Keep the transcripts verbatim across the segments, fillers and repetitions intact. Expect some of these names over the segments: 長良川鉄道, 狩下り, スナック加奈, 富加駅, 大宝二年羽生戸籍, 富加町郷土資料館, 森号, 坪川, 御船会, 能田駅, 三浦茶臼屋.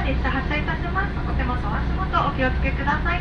まで下発車いたします。お手元、お足元お気をつけください。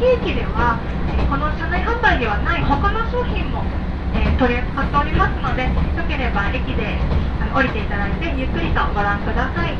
ケーキでは、えー、この車内販売ではない他の商品も、えー、取り扱っておりますので、よければ駅であの降りていただいてゆっくりとご覧ください。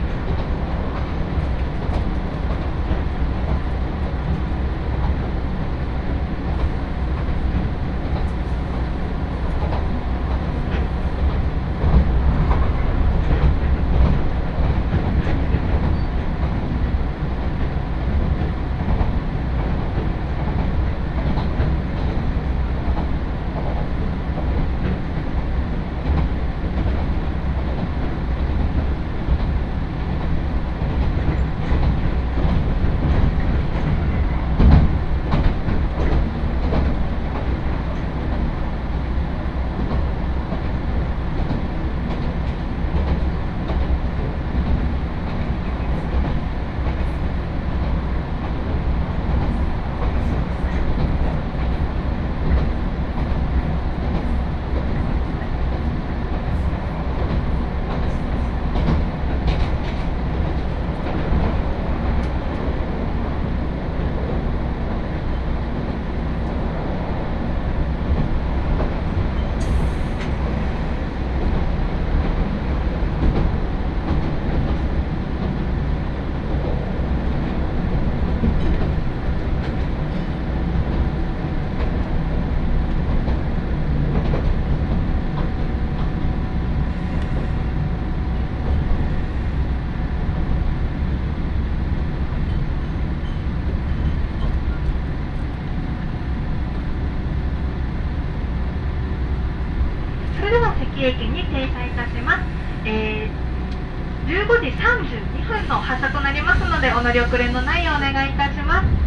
駅に停車いたします、えー、じゅうごじさんじゅうにふんの発車となりますので、お乗り遅れのないようお願いいたします。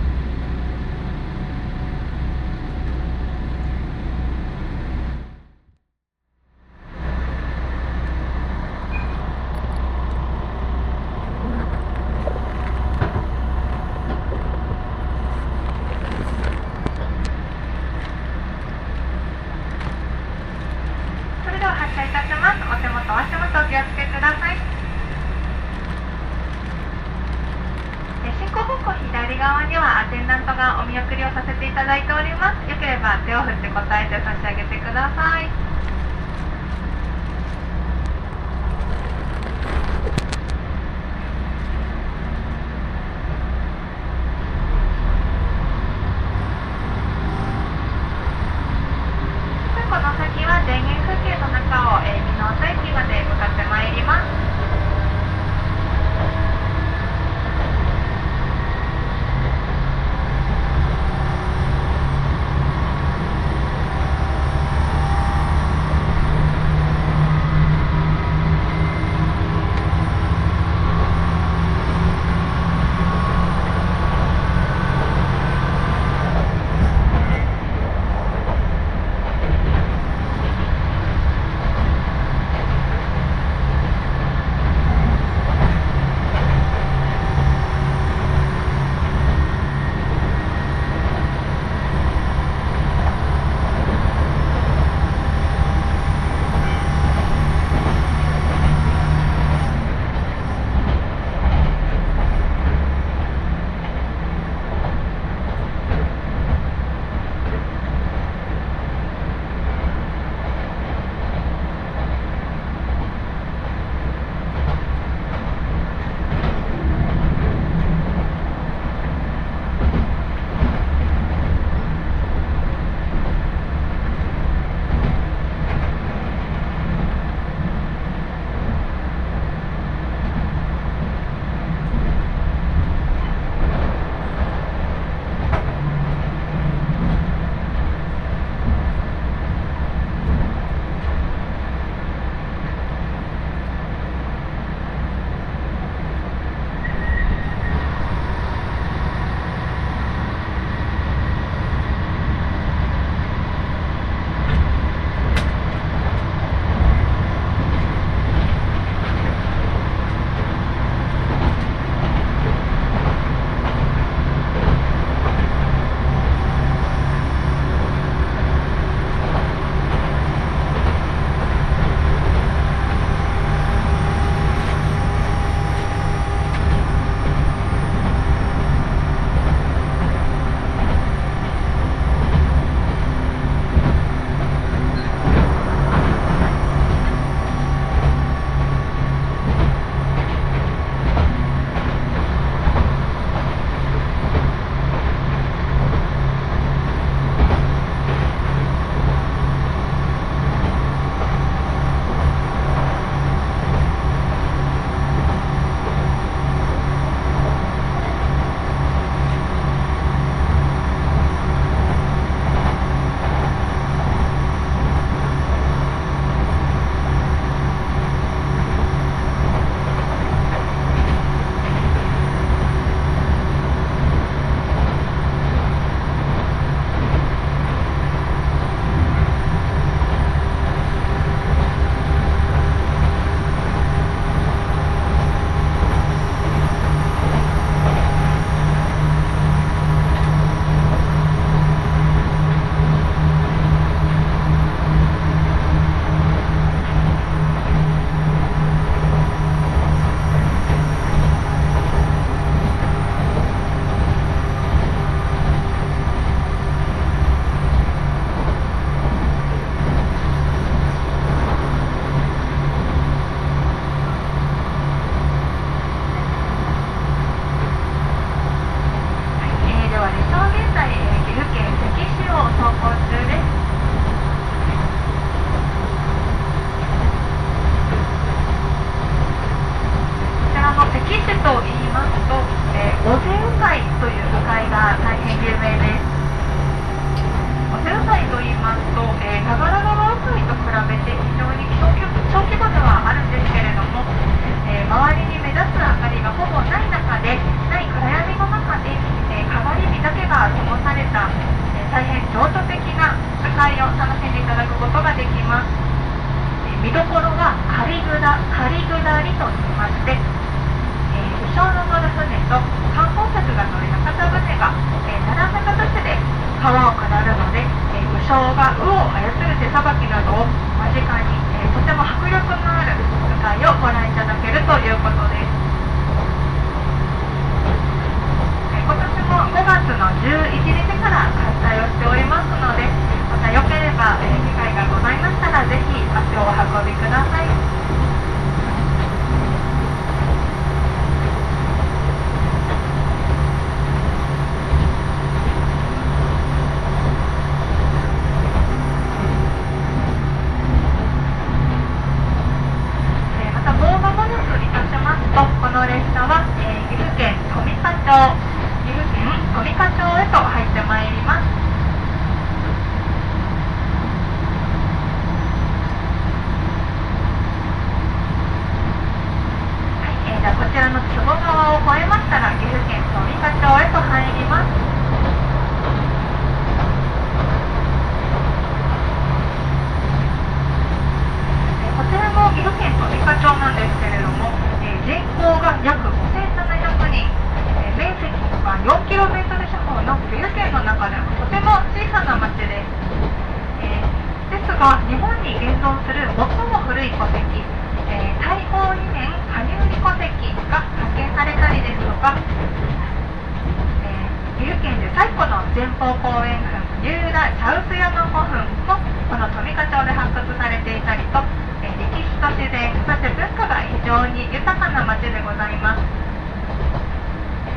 施設といいますと、えー、御船会という部会が大変有名です。御船会といいますと、えー、長良川沿いと比べて非常に小規模ではあるんですけれども、えー、周りに目立つ明かりがほぼない中で、ない暗闇の中で、えー、かがり火だけが灯された、えー、大変情緒的な部会を楽しんでいただくことができます。見どころは狩下りといいまして、えー、武将の乗る船と観光客が乗る屋形船が、えー、並んだ形で川を下るので、えー、武将が鵜を操る手さばきなどを間近に、えー、とても迫力のある舞台をご覧いただけるということです。えー、今年もごがつのじゅういちにちから開催をしておりますので、またよければ、えー、機会がございましたらぜひ足をお運びください。また動画戻すいたしますと、この列車は、えー、岐阜県富加町岐阜県富加町へと入ってまいります。こちらの坪川を越えましたら、岐阜県富加町へと入ります。こちらも岐阜県富加町なんですけれども、人口が約ごせんななひゃくにん、面積が よんキロメートル 四方の岐阜県の中でもとても小さな町です。ですが、日本に現存する最も古い戸籍、大宝にねん羽生戸籍が発見されたりですとか、岐阜県で最古の前方後円墳三浦茶臼屋の古墳もこの富加町で発掘されていたりと、えー、歴史と自然そして文化が非常に豊かな町でございます。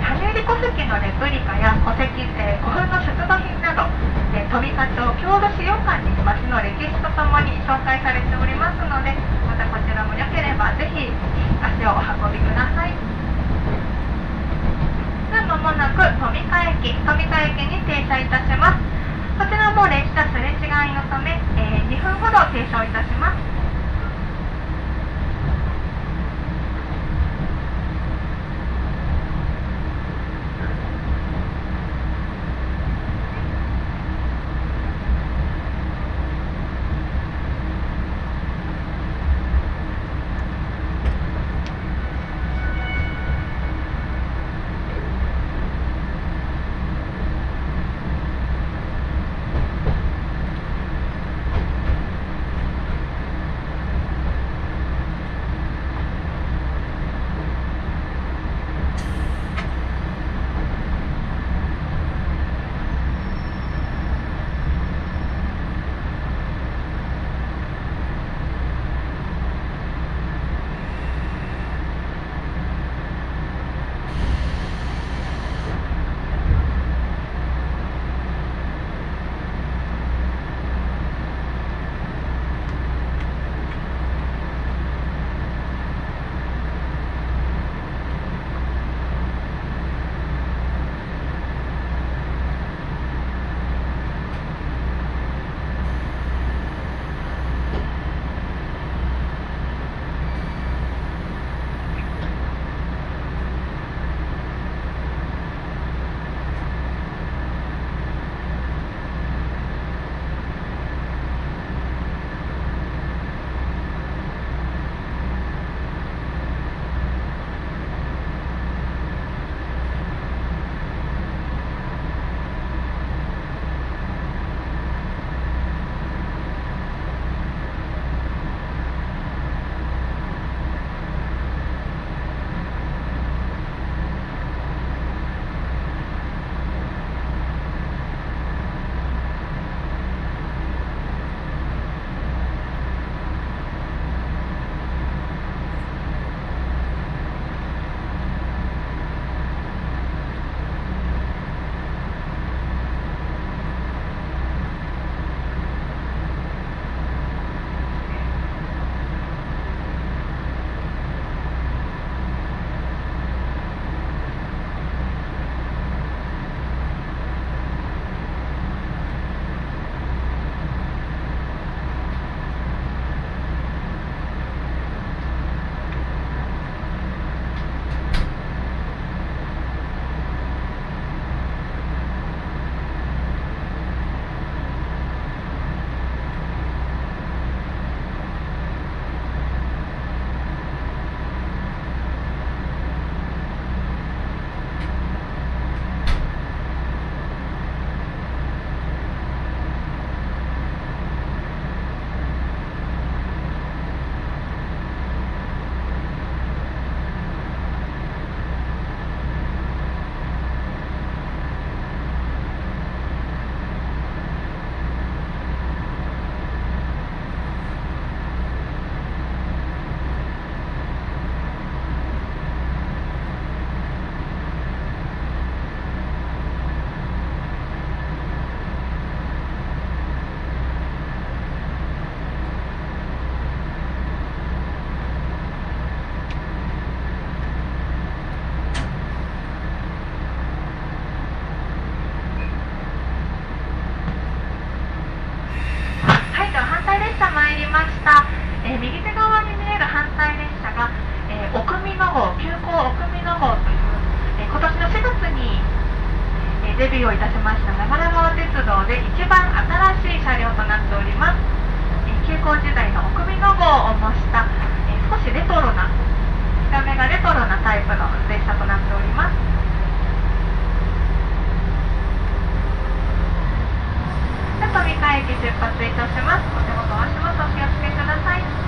羽生戸籍のレプリカや戸籍、えー、古墳の出土品など、えー、富加町郷土資料館に町の歴史とともに紹介されておりますので、またこちらも良ければぜひ足をお運びください。ではまもなく富加駅、富加駅に停車いたします。こちらも列車すれ違いのため、えー、にふんほど停車いたします。備をいたしました長良川鉄道で一番新しい車両となっております。旧校時代のお組の号を模した少しレトロな、見た目がレトロなタイプの列車となっております。富川駅出発いたします。お手元お足元お気をつけください。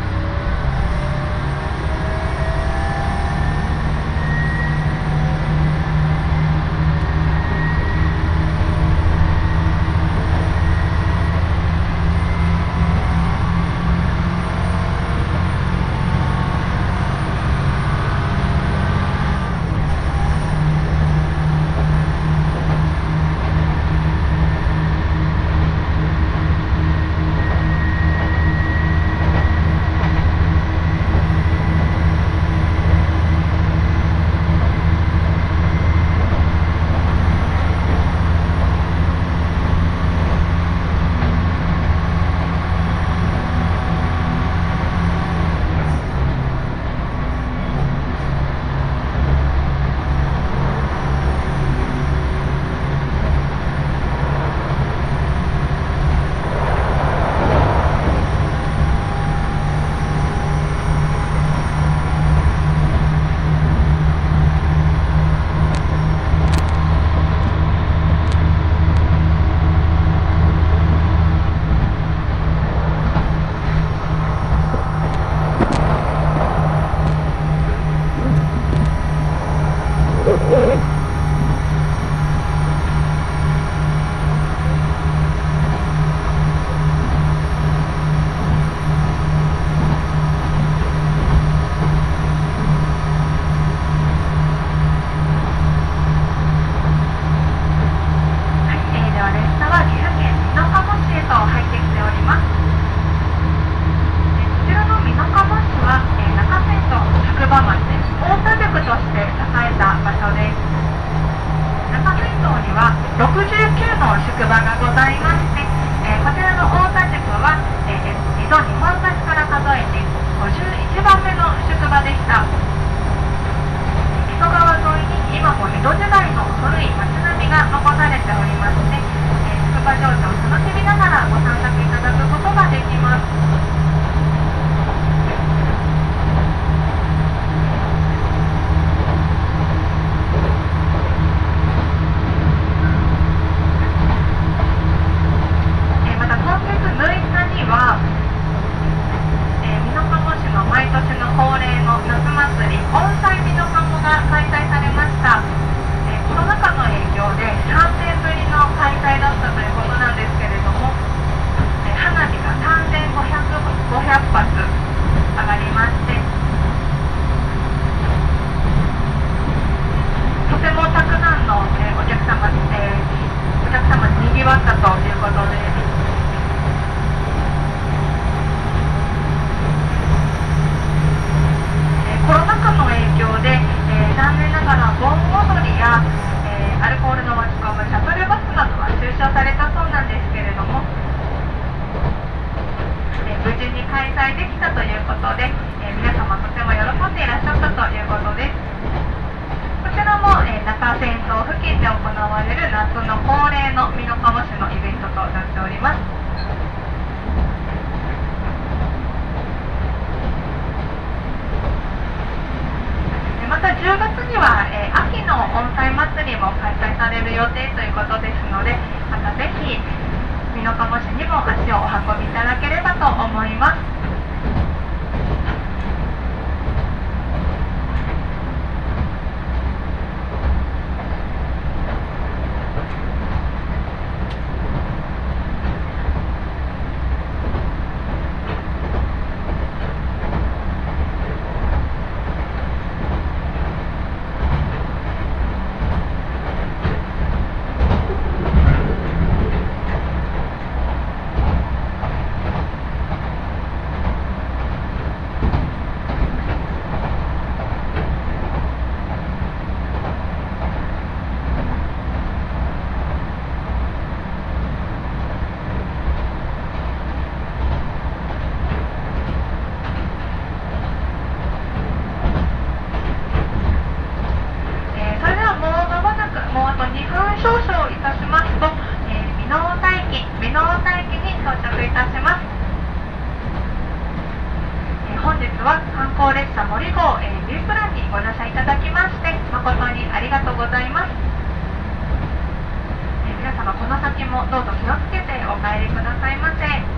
能田駅に到着いたします。えー、本日は観光列車森号 B プランにご乗車いただきまして誠にありがとうございます。えー、皆様この先もどうぞ気をつけてお帰りくださいませ。